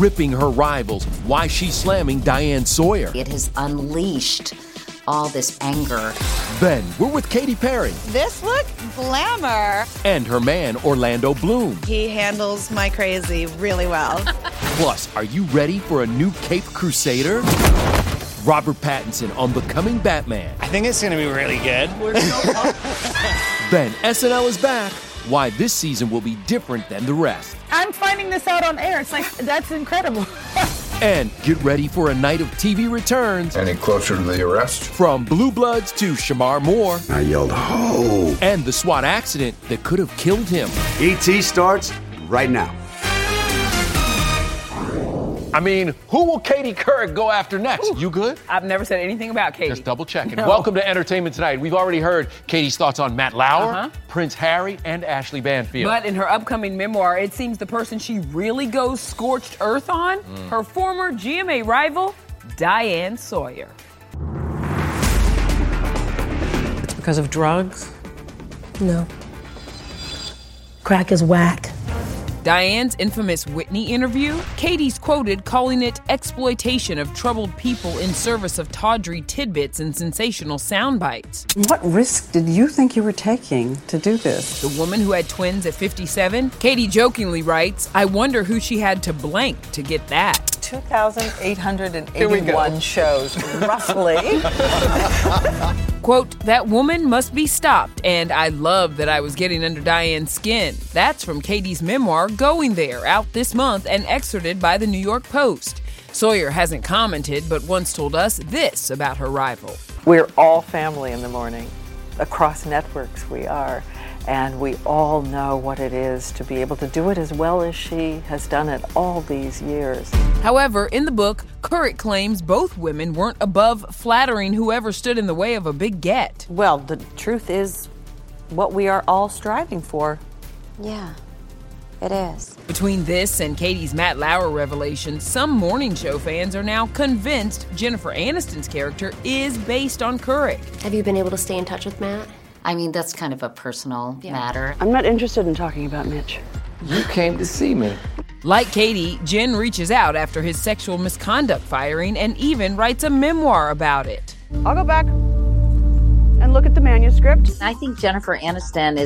ripping her rivals. Why she's slamming Diane Sawyer. It has unleashed all this anger. Then we're with Katy Perry. This look? Glamour. And her man, Orlando Bloom. He handles my crazy really well. Plus, are you ready for a new Cape Crusader? Robert Pattinson on becoming Batman. I think it's going to be really good. We're so Then SNL is back. Why this season will be different than the rest. I'm finding this out on air. It's like, that's incredible. And get ready for a night of TV returns. Any closer to the arrest? From Blue Bloods to Shamar Moore. I yelled, ho! And the SWAT accident that could have killed him. E.T. starts right now. I mean, who will Katie Couric go after next? Ooh. You good? I've never said anything about Katie. Just double checking. No. Welcome to Entertainment Tonight. We've already heard Katie's thoughts on Matt Lauer, Prince Harry, and Ashley Banfield. But in her upcoming memoir, it seems the person she really goes scorched earth on, her former GMA rival, Diane Sawyer. It's because of drugs? No. Crack is whack. Diane's infamous Whitney interview, Katie's quoted calling it exploitation of troubled people in service of tawdry tidbits and sensational sound bites. What risk did you think you were taking to do this? The woman who had twins at 57, Katie jokingly writes, I wonder who she had to blank to get that. 2,881 shows, roughly. Quote, that woman must be stopped, and I love that I was getting under Diane's skin. That's from Katie's memoir, Going There, out this month and excerpted by the New York Post. Sawyer hasn't commented, but once told us this about her rival. We're all family in the morning. Across networks we are. And we all know what it is to be able to do it as well as she has done it all these years. However, in the book, Couric claims both women weren't above flattering whoever stood in the way of a big get. Well, the truth is what we are all striving for. Yeah, it is. Between this and Katie's Matt Lauer revelation, some morning show fans are now convinced Jennifer Aniston's character is based on Couric. Have you been able to stay in touch with Matt? I mean, that's kind of a personal matter. I'm not interested in talking about Mitch. You came to see me. Like Katie, Jen reaches out after his sexual misconduct firing and even writes a memoir about it. I'll go back and look at the manuscript. I think Jennifer Aniston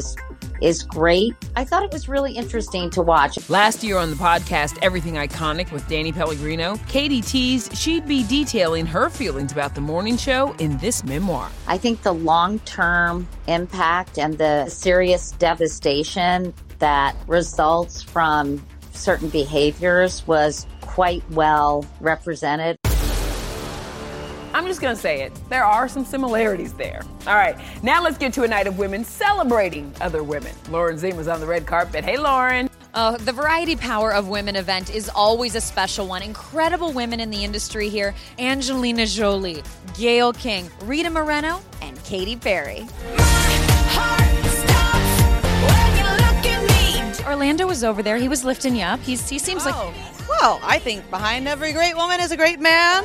is great. I thought it was really interesting to watch. Last year on the podcast Everything Iconic with Danny Pellegrino, Katie teased she'd be detailing her feelings about the morning show in this memoir. I think the long-term impact and the serious devastation that results from certain behaviors was quite well represented. I'm just going to say it. There are some similarities there. All right, now let's get to a night of women celebrating other women. Lauren Ziem was on the red carpet. Hey, Lauren. The Variety Power of Women event is always a special one. Incredible women in the industry here. Angelina Jolie, Gayle King, Rita Moreno, and Katy Perry. Orlando was over there. He was lifting you up. He seems like... Well, I think behind every great woman is a great man.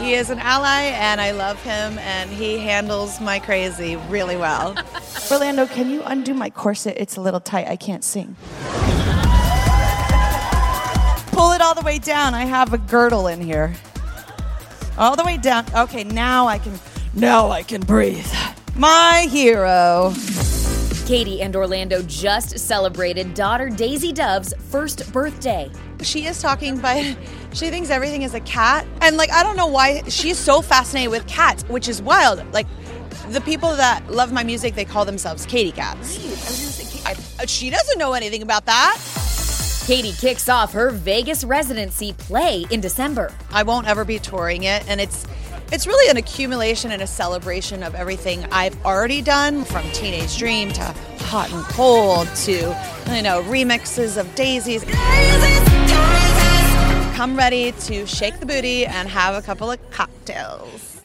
He is an ally, and I love him, and he handles my crazy really well. Orlando, can you undo my corset? It's a little tight. I can't sing. Pull it all the way down. I have a girdle in here. All the way down. Okay, now I can breathe. My hero. Katie and Orlando just celebrated daughter Daisy Dove's first birthday. She is talking, but she thinks everything is a cat. And, I don't know why she's so fascinated with cats, which is wild. The people that love my music, they call themselves Katy Cats. Right. I was just thinking, she doesn't know anything about that. Katie kicks off her Vegas residency play in December. I won't ever be touring it, and it's really an accumulation and a celebration of everything I've already done, from Teenage Dream to Hot and Cold to, remixes of Daisies. Come ready to shake the booty and have a couple of cocktails.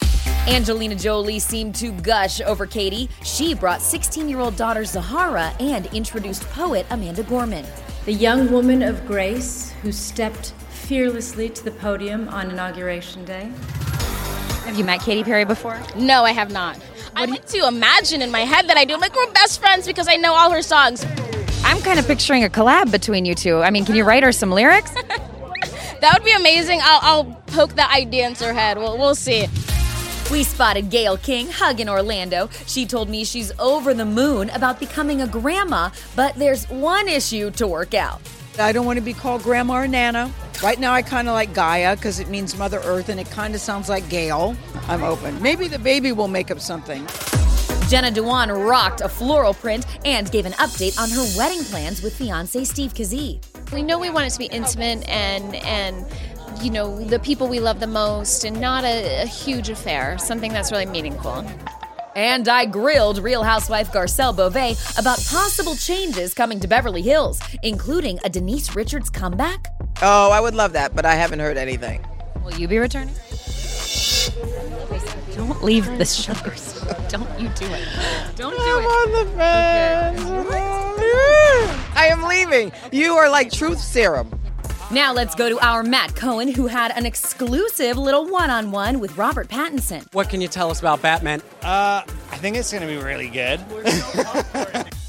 Angelina Jolie seemed to gush over Katie. She brought 16-year-old daughter Zahara and introduced poet Amanda Gorman. The young woman of grace who stepped fearlessly to the podium on Inauguration Day. Have you met Katy Perry before? No, I have not. I like to imagine in my head that I do. We're best friends because I know all her songs. I'm kind of picturing a collab between you two. Can you write her some lyrics? That would be amazing. I'll poke that idea into her head. We'll see. We spotted Gayle King hugging Orlando. She told me she's over the moon about becoming a grandma, but there's one issue to work out. I don't want to be called grandma or nana. Right now I kind of like Gaia because it means Mother Earth and it kind of sounds like Gail. I'm open. Maybe the baby will make up something. Jenna Dewan rocked a floral print and gave an update on her wedding plans with fiancé Steve Kazee. We know we want it to be intimate and the people we love the most and not a huge affair, something that's really meaningful. And I grilled Real Housewife Garcelle Beauvais about possible changes coming to Beverly Hills, including a Denise Richards comeback. Oh, I would love that, but I haven't heard anything. Will you be returning? Don't leave the sugars. Don't you do it. Don't do it. I'm on the fence. I am leaving. You are like truth serum. Now let's go to our Matt Cohen, who had an exclusive little one-on-one with Robert Pattinson. What can you tell us about Batman? I think it's going to be really good.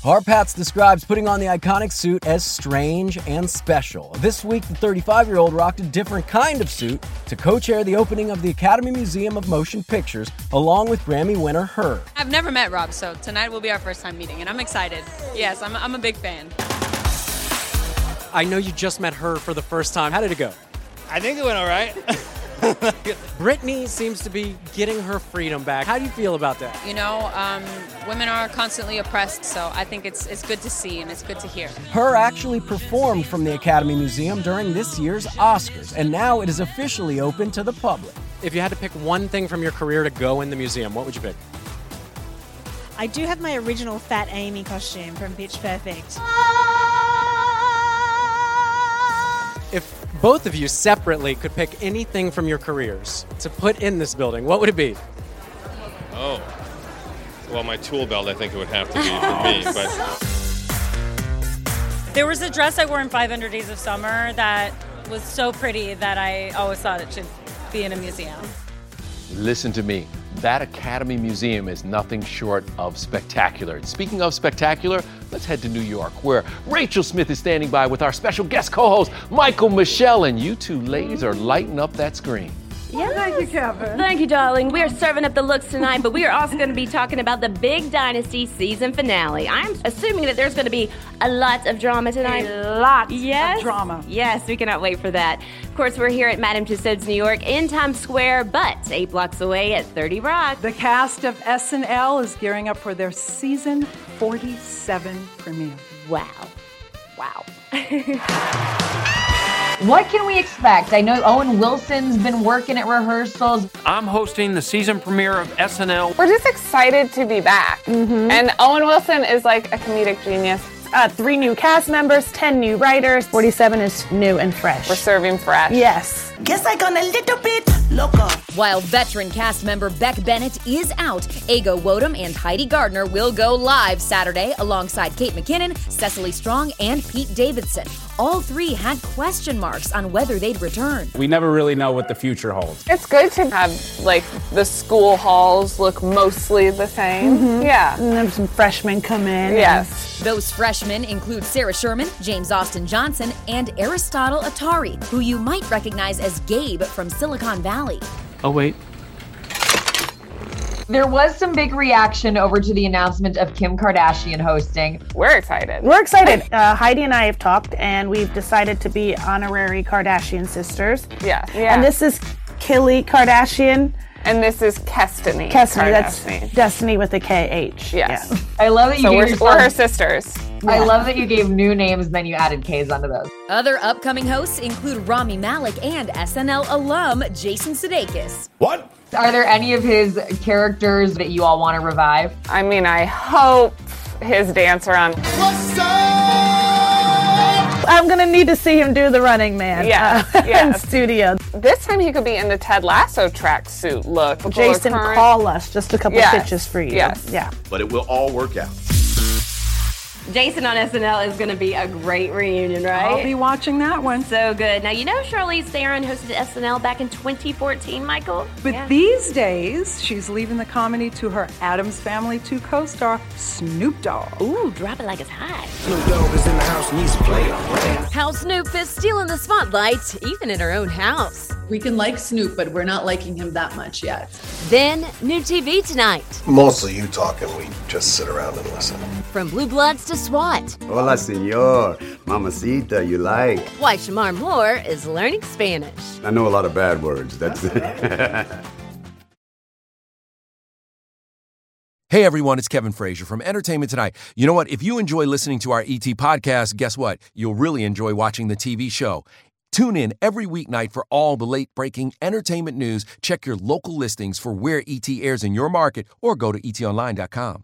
Our Pats describes putting on the iconic suit as strange and special. This week, the 35-year-old rocked a different kind of suit to co-chair the opening of the Academy Museum of Motion Pictures, along with Grammy winner Her. I've never met Rob, so tonight will be our first time meeting, and I'm excited. Yes, I'm a big fan. I know you just met Her for the first time. How did it go? I think it went all right. Britney seems to be getting her freedom back. How do you feel about that? Women are constantly oppressed, so I think it's good to see and it's good to hear. Her actually performed from the Academy Museum during this year's Oscars, and now it is officially open to the public. If you had to pick one thing from your career to go in the museum, what would you pick? I do have my original Fat Amy costume from Pitch Perfect. If both of you separately could pick anything from your careers to put in this building, what would it be? Oh, well, my tool belt, I think it would have to be for me. But there was a dress I wore in 500 Days of Summer that was so pretty that I always thought it should be in a museum. Listen to me. that Academy Museum is nothing short of spectacular. And speaking of spectacular, let's head to New York, where Rachel Smith is standing by with our special guest co-host, Michael Michelle, and you two ladies are lighting up that screen. Yes. Thank you, Kevin. Thank you, darling. We are serving up the looks tonight, but we are also going to be talking about the big Dynasty season finale. I'm assuming that there's going to be a lot of drama tonight. A lot of drama. Yes, we cannot wait for that. Of course, we're here at Madame Tussauds, New York, in Times Square, but 8 blocks away at 30 Rock. The cast of SNL is gearing up for their season 47 premiere. Wow. What can we expect? I know Owen Wilson's been working at rehearsals. I'm hosting the season premiere of SNL. We're just excited to be back. Mm-hmm. And Owen Wilson is like a comedic genius. 3 new cast members, 10 new writers. 47 is new and fresh. We're serving fresh. Yes. Guess I gone a little bit loco. While veteran cast member Beck Bennett is out, Ego Wodum and Heidi Gardner will go live Saturday alongside Kate McKinnon, Cecily Strong, and Pete Davidson. All 3 had question marks on whether they'd return. We never really know what the future holds. It's good to have, like, the school halls look mostly the same. Mm-hmm. Yeah. And then some freshmen come in. Yes. Those freshmen include Sarah Sherman, James Austin Johnson, and Aristotle Atari, who you might recognize as Gabe from Silicon Valley. Oh, wait. There was some big reaction over to the announcement of Kim Kardashian hosting. We're excited. Heidi and I have talked, and we've decided to be honorary Kardashian sisters. Yeah. And this is Kylie Kardashian. And this is Kestiny. Kestiny, that's Destiny with a K-H. Yes. I love that you gave we're her sisters. Yeah. I love that you gave new names, then you added Ks onto those. Other upcoming hosts include Rami Malek and SNL alum Jason Sudeikis. What? Are there any of his characters that you all want to revive? I mean, I hope his dancer on. What's up? I'm going to need to see him do the Running Man in studio. This time he could be in the Ted Lasso tracksuit look. Jason, call us. Just a couple pitches for you. Yes. Yeah. But it will all work out. Jason on SNL is going to be a great reunion, right? I'll be watching that one. So good. Now, you know Charlize Theron hosted SNL back in 2014, Michael? But these days, she's leaving the comedy to her Addams Family 2 co-star, Snoop Dogg. Ooh, drop it like it's hot. Snoop Dogg is in the house, needs to play on right? How Snoop is stealing the spotlight, even in her own house. We can like Snoop, but we're not liking him that much yet. Then, new TV tonight. Mostly you talk and we just sit around and listen. From Blue Bloods to SWAT. Hola, señor. Mamacita, you like. Why Shamar Moore is learning Spanish. I know a lot of bad words. That's it. Hey, everyone, it's Kevin Frazier from Entertainment Tonight. You know what? If you enjoy listening to our E.T. podcast, guess what? You'll really enjoy watching the TV show. Tune in every weeknight for all the late-breaking entertainment news. Check your local listings for where E.T. airs in your market or go to etonline.com.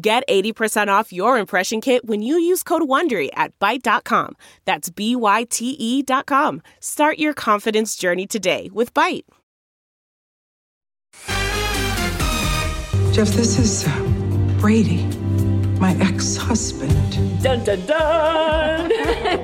Get 80% off your impression kit when you use code WONDERY at Byte.com. That's BYTE.com. Start your confidence journey today with Byte. Jeff, this is Brady, my ex-husband. Dun, dun, dun!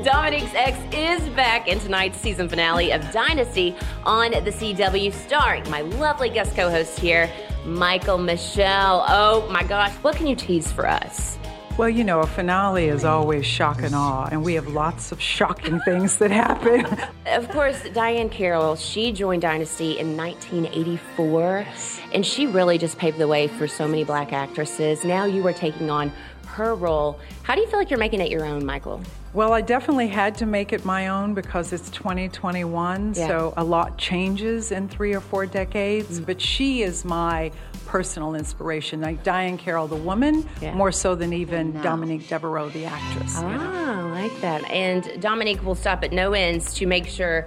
Dominic's ex is back in tonight's season finale of Dynasty on The CW, starring my lovely guest co-host here, Michael Michelle. Oh my gosh, what can you tease for us? Well, you know, a finale is always shock and awe, and we have lots of shocking things that happen. Of course, Diane Carroll, she joined Dynasty in 1984, and she really just paved the way for so many Black actresses. Now you are taking on her role. How do you feel like you're making it your own, Michael? Well, I definitely had to make it my own because it's 2021, so a lot changes in 3 or 4 decades, but she is my personal inspiration, like Diane Carroll, the woman, more so than even Dominique Devereaux, the actress. Ah, you know? I like that. And Dominique will stop at no ends to make sure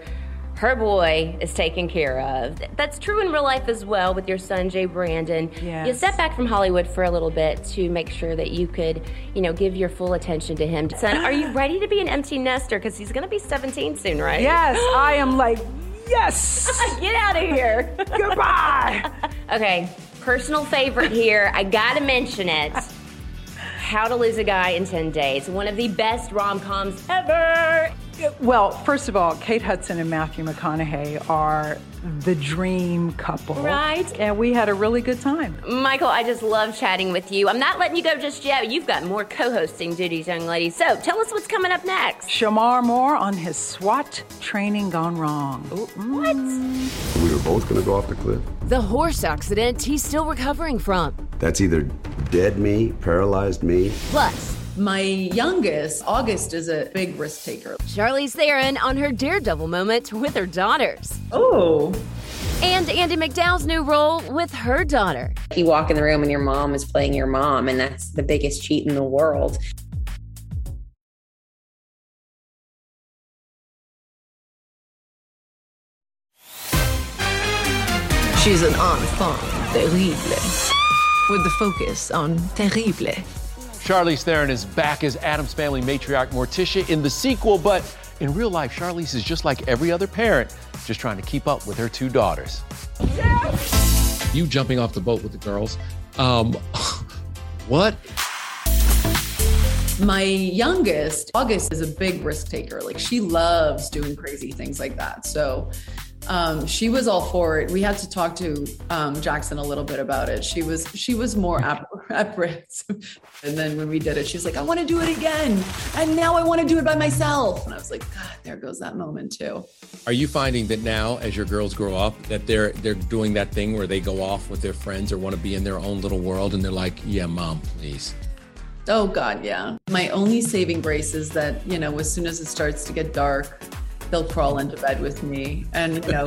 her boy is taken care of. That's true in real life as well with your son, Jay Brandon. Yes. You step back from Hollywood for a little bit to make sure that you could, you know, give your full attention to him. Son, are you ready to be an empty nester? Because he's going to be 17 soon, right? Yes, I am like, yes! Get out of here. Goodbye! Okay, personal favorite here. I got to mention it. How to Lose a Guy in 10 Days. One of the best rom-coms ever. Well, first of all, Kate Hudson and Matthew McConaughey are the dream couple. Right. And we had a really good time. Michael, I just love chatting with you. I'm not letting you go just yet. You've got more co-hosting duties, young lady. So tell us what's coming up next. Shamar Moore on his SWAT training gone wrong. What? We were both going to go off the cliff. The horse accident he's still recovering from. That's either dead me, paralyzed me. Plus, my youngest, August, is a big risk taker. Charlize Theron on her daredevil moment with her daughters. Oh. And Andy McDowell's new role with her daughter. You walk in the room and your mom is playing your mom, and that's the biggest cheat in the world. She's an enfant terrible. With the focus on terrible. Charlize Theron is back as Addams Family matriarch Morticia in the sequel, but in real life, Charlize is just like every other parent, just trying to keep up with her two daughters. Yes! You jumping off the boat with the girls. What? My youngest, August, is a big risk taker. Like, she loves doing crazy things like that, so... she was all for it. We had to talk to Jackson a little bit about it. She was more apprehensive. And then when we did it, she's like, I want to do it again. And now I want to do it by myself. And I was like, God, there goes that moment too. Are you finding that now as your girls grow up that they're doing that thing where they go off with their friends or want to be in their own little world and they're like, yeah, mom, please. Oh God, yeah. My only saving grace is that, you know, as soon as it starts to get dark, they'll crawl into bed with me and, you know,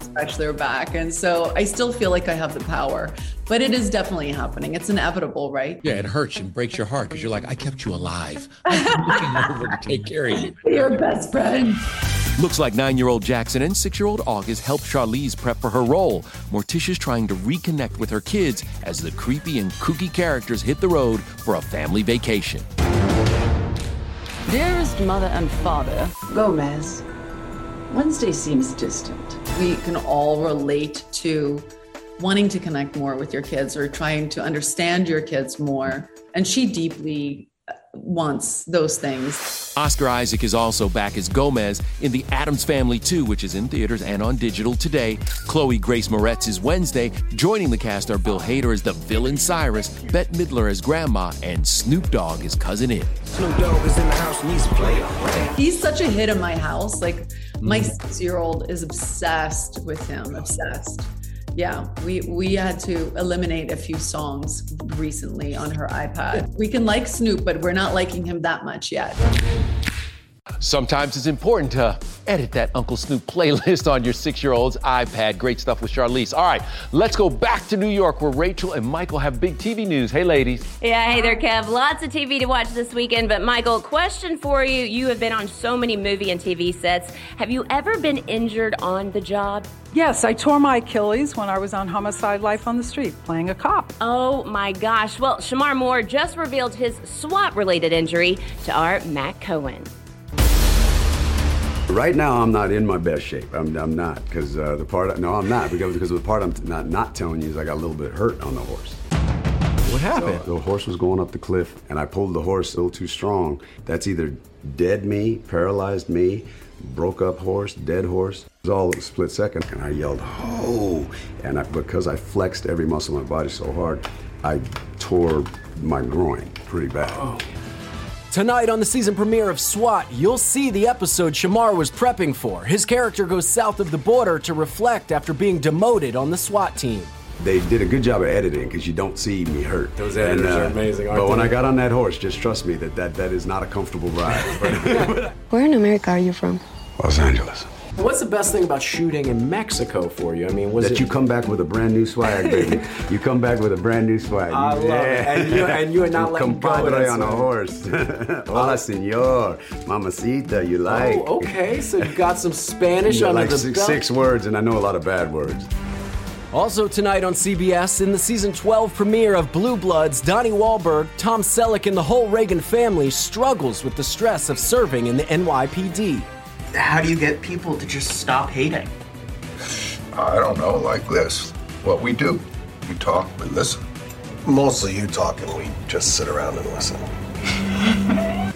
scratch their back. And so I still feel like I have the power, but it is definitely happening. It's inevitable, right? Yeah, it hurts and breaks your heart because you're like, I kept you alive. I'm looking over to take care of you. Your best friend. Looks like 9-year-old Jackson and 6-year-old August helped Charlize prep for her role. Morticia's trying to reconnect with her kids as the creepy and kooky characters hit the road for a family vacation. Dearest mother and father, Gomez, Wednesday seems distant. We can all relate to wanting to connect more with your kids or trying to understand your kids more. And she deeply wants those things. Oscar Isaac is also back as Gomez in The Addams Family 2, which is in theaters and on digital today. Chloe Grace Moretz is Wednesday. Joining the cast are Bill Hader as the villain Cyrus, Bette Midler as Grandma, and Snoop Dogg as Cousin It. Snoop Dogg is in the house and he's playing. He's such a hit in my house. Like, my 6-year-old is obsessed with him, obsessed. Yeah, we had to eliminate a few songs recently on her iPad. We can like Snoop, but we're not liking him that much yet. Sometimes it's important to edit that Uncle Snoop playlist on your 6-year-old's iPad. Great stuff with Charlize. All right, let's go back to New York where Rachel and Michael have big TV news. Hey, ladies. Yeah, hey there, Kev. Lots of TV to watch this weekend. But, Michael, question for you. You have been on so many movie and TV sets. Have you ever been injured on the job? Yes, I tore my Achilles when I was on Homicide: Life on the Street, playing a cop. Oh, my gosh. Well, Shamar Moore just revealed his SWAT-related injury to our Matt Cohen. Right now, I'm not in my best shape. I'm not, because the part... No, I'm not, because the part I'm not telling you is I got a little bit hurt on the horse. What happened? So, the horse was going up the cliff, and I pulled the horse a little too strong. That's either dead me, paralyzed me, broke up horse, dead horse. It was all a split second, and I yelled, oh! And because I flexed every muscle in my body so hard, I tore my groin pretty bad. Oh. Tonight on the season premiere of SWAT, you'll see the episode Shamar was prepping for. His character goes south of the border to reflect after being demoted on the SWAT team. They did a good job of editing because you don't see me hurt. Those editors are amazing, aren't they? But when I got on that horse, just trust me that is not a comfortable ride. Where in America are you from? Los Angeles. What's the best thing about shooting in Mexico for you? I mean, was that you come back with a brand new swag, baby. You come back with a brand new swag. I love it. And you are not letting go. Compadre on a horse. Hola, senor. Mamacita, you like. Oh, okay. So you got some Spanish under the belt. Six words, and I know a lot of bad words. Also tonight on CBS, in the season 12 premiere of Blue Bloods, Donnie Wahlberg, Tom Selleck, and the whole Reagan family struggles with the stress of serving in the NYPD. How do you get people to just stop hating? I don't know, like this. What we do, we talk, we listen. Mostly you talk and we just sit around and listen.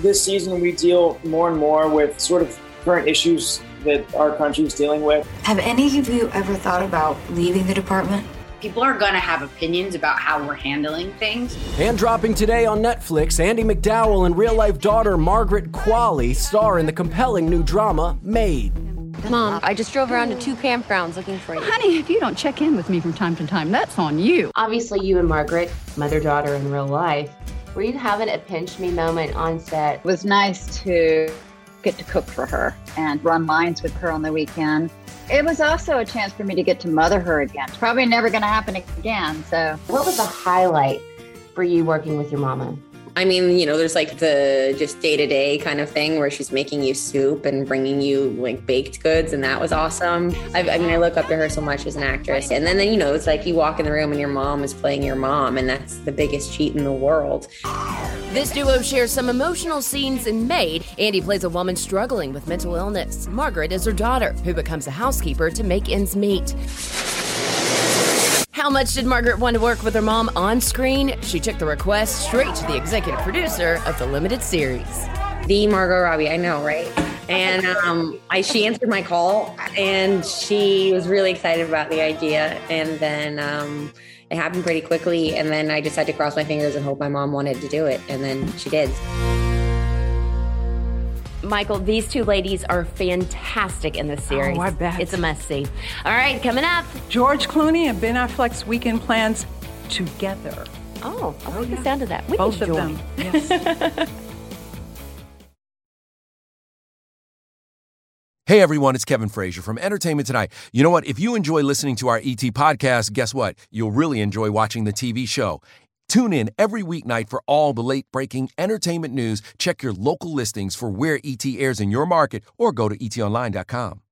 This season we deal more and more with sort of current issues that our country is dealing with. Have any of you ever thought about leaving the department? People are going to have opinions about how we're handling things. And dropping today on Netflix, Andy McDowell and real-life daughter Margaret Qualley star in the compelling new drama, Maid. Mom, I just drove around to 2 campgrounds looking for you. Honey, if you don't check in with me from time to time, that's on you. Obviously, you and Margaret, mother-daughter in real life, were you having a pinch-me moment on set? It was nice to get to cook for her and run lines with her on the weekend. It was also a chance for me to get to mother her again. It's probably never going to happen again, so. What was the highlight for you working with your mama? I mean, you know, there's like the just day-to-day kind of thing where she's making you soup and bringing you like baked goods, and that was awesome. I mean, I look up to her so much as an actress. And then, you know, it's like you walk in the room and your mom is playing your mom, and that's the biggest cheat in the world. This duo shares some emotional scenes in Maid. Andy plays a woman struggling with mental illness. Margaret is her daughter, who becomes a housekeeper to make ends meet. How much did Margaret want to work with her mom on screen? She took the request straight to the executive producer of the limited series. The Margot Robbie, I know, right? And she answered my call, and she was really excited about the idea. And then it happened pretty quickly. And then I just had to cross my fingers and hope my mom wanted to do it. And then she did. Michael, these two ladies are fantastic in this series. Oh, I bet. It's a must-see. All right, coming up. George Clooney and Ben Affleck's weekend plans together. Oh, I like the sound of that. We both of them. Yes. Hey, everyone, it's Kevin Frazier from Entertainment Tonight. You know what? If you enjoy listening to our E.T. podcast, guess what? You'll really enjoy watching the TV show. Tune in every weeknight for all the late-breaking entertainment news. Check your local listings for where ET airs in your market or go to etonline.com.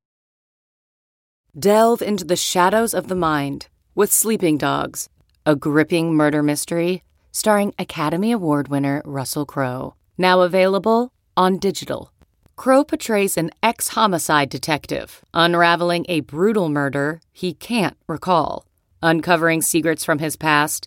Delve into the shadows of the mind with Sleeping Dogs, a gripping murder mystery starring Academy Award winner Russell Crowe. Now available on digital. Crowe portrays an ex-homicide detective unraveling a brutal murder he can't recall. Uncovering secrets from his past,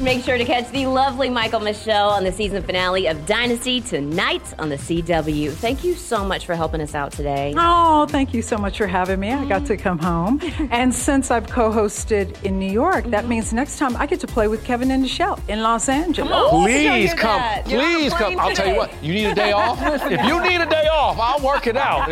Make sure to catch the lovely Michael Michelle on the season finale of Dynasty tonight on the CW. Thank you so much for helping us out today. Oh, thank you so much for having me. I got to come home. And since I've co-hosted in New York, that means next time I get to play with Kevin and Michelle in Los Angeles. Oh, please come. Please come. I'll tell you what, you need a day off? If you need a day off, I'll work it out.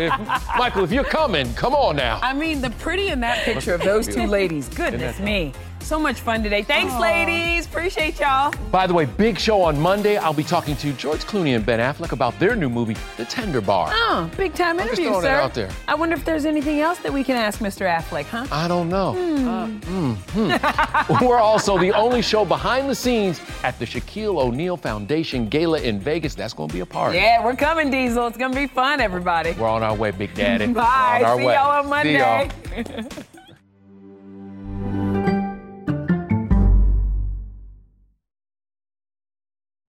Michael, if you're coming, come on now. I mean, the pretty in that picture of those two ladies, goodness me. So much fun today. Thanks, ladies. Appreciate y'all. By the way, big show on Monday. I'll be talking to George Clooney and Ben Affleck about their new movie, The Tender Bar. Oh, big time interview, sir. I'm just throwing it out there. I wonder if there's anything else that we can ask Mr. Affleck, huh? I don't know. We're also the only show behind the scenes at the Shaquille O'Neal Foundation Gala in Vegas. That's going to be a party. Yeah, we're coming, Diesel. It's going to be fun, everybody. We're on our way, Big Daddy. Bye. See y'all on Monday. See y'all.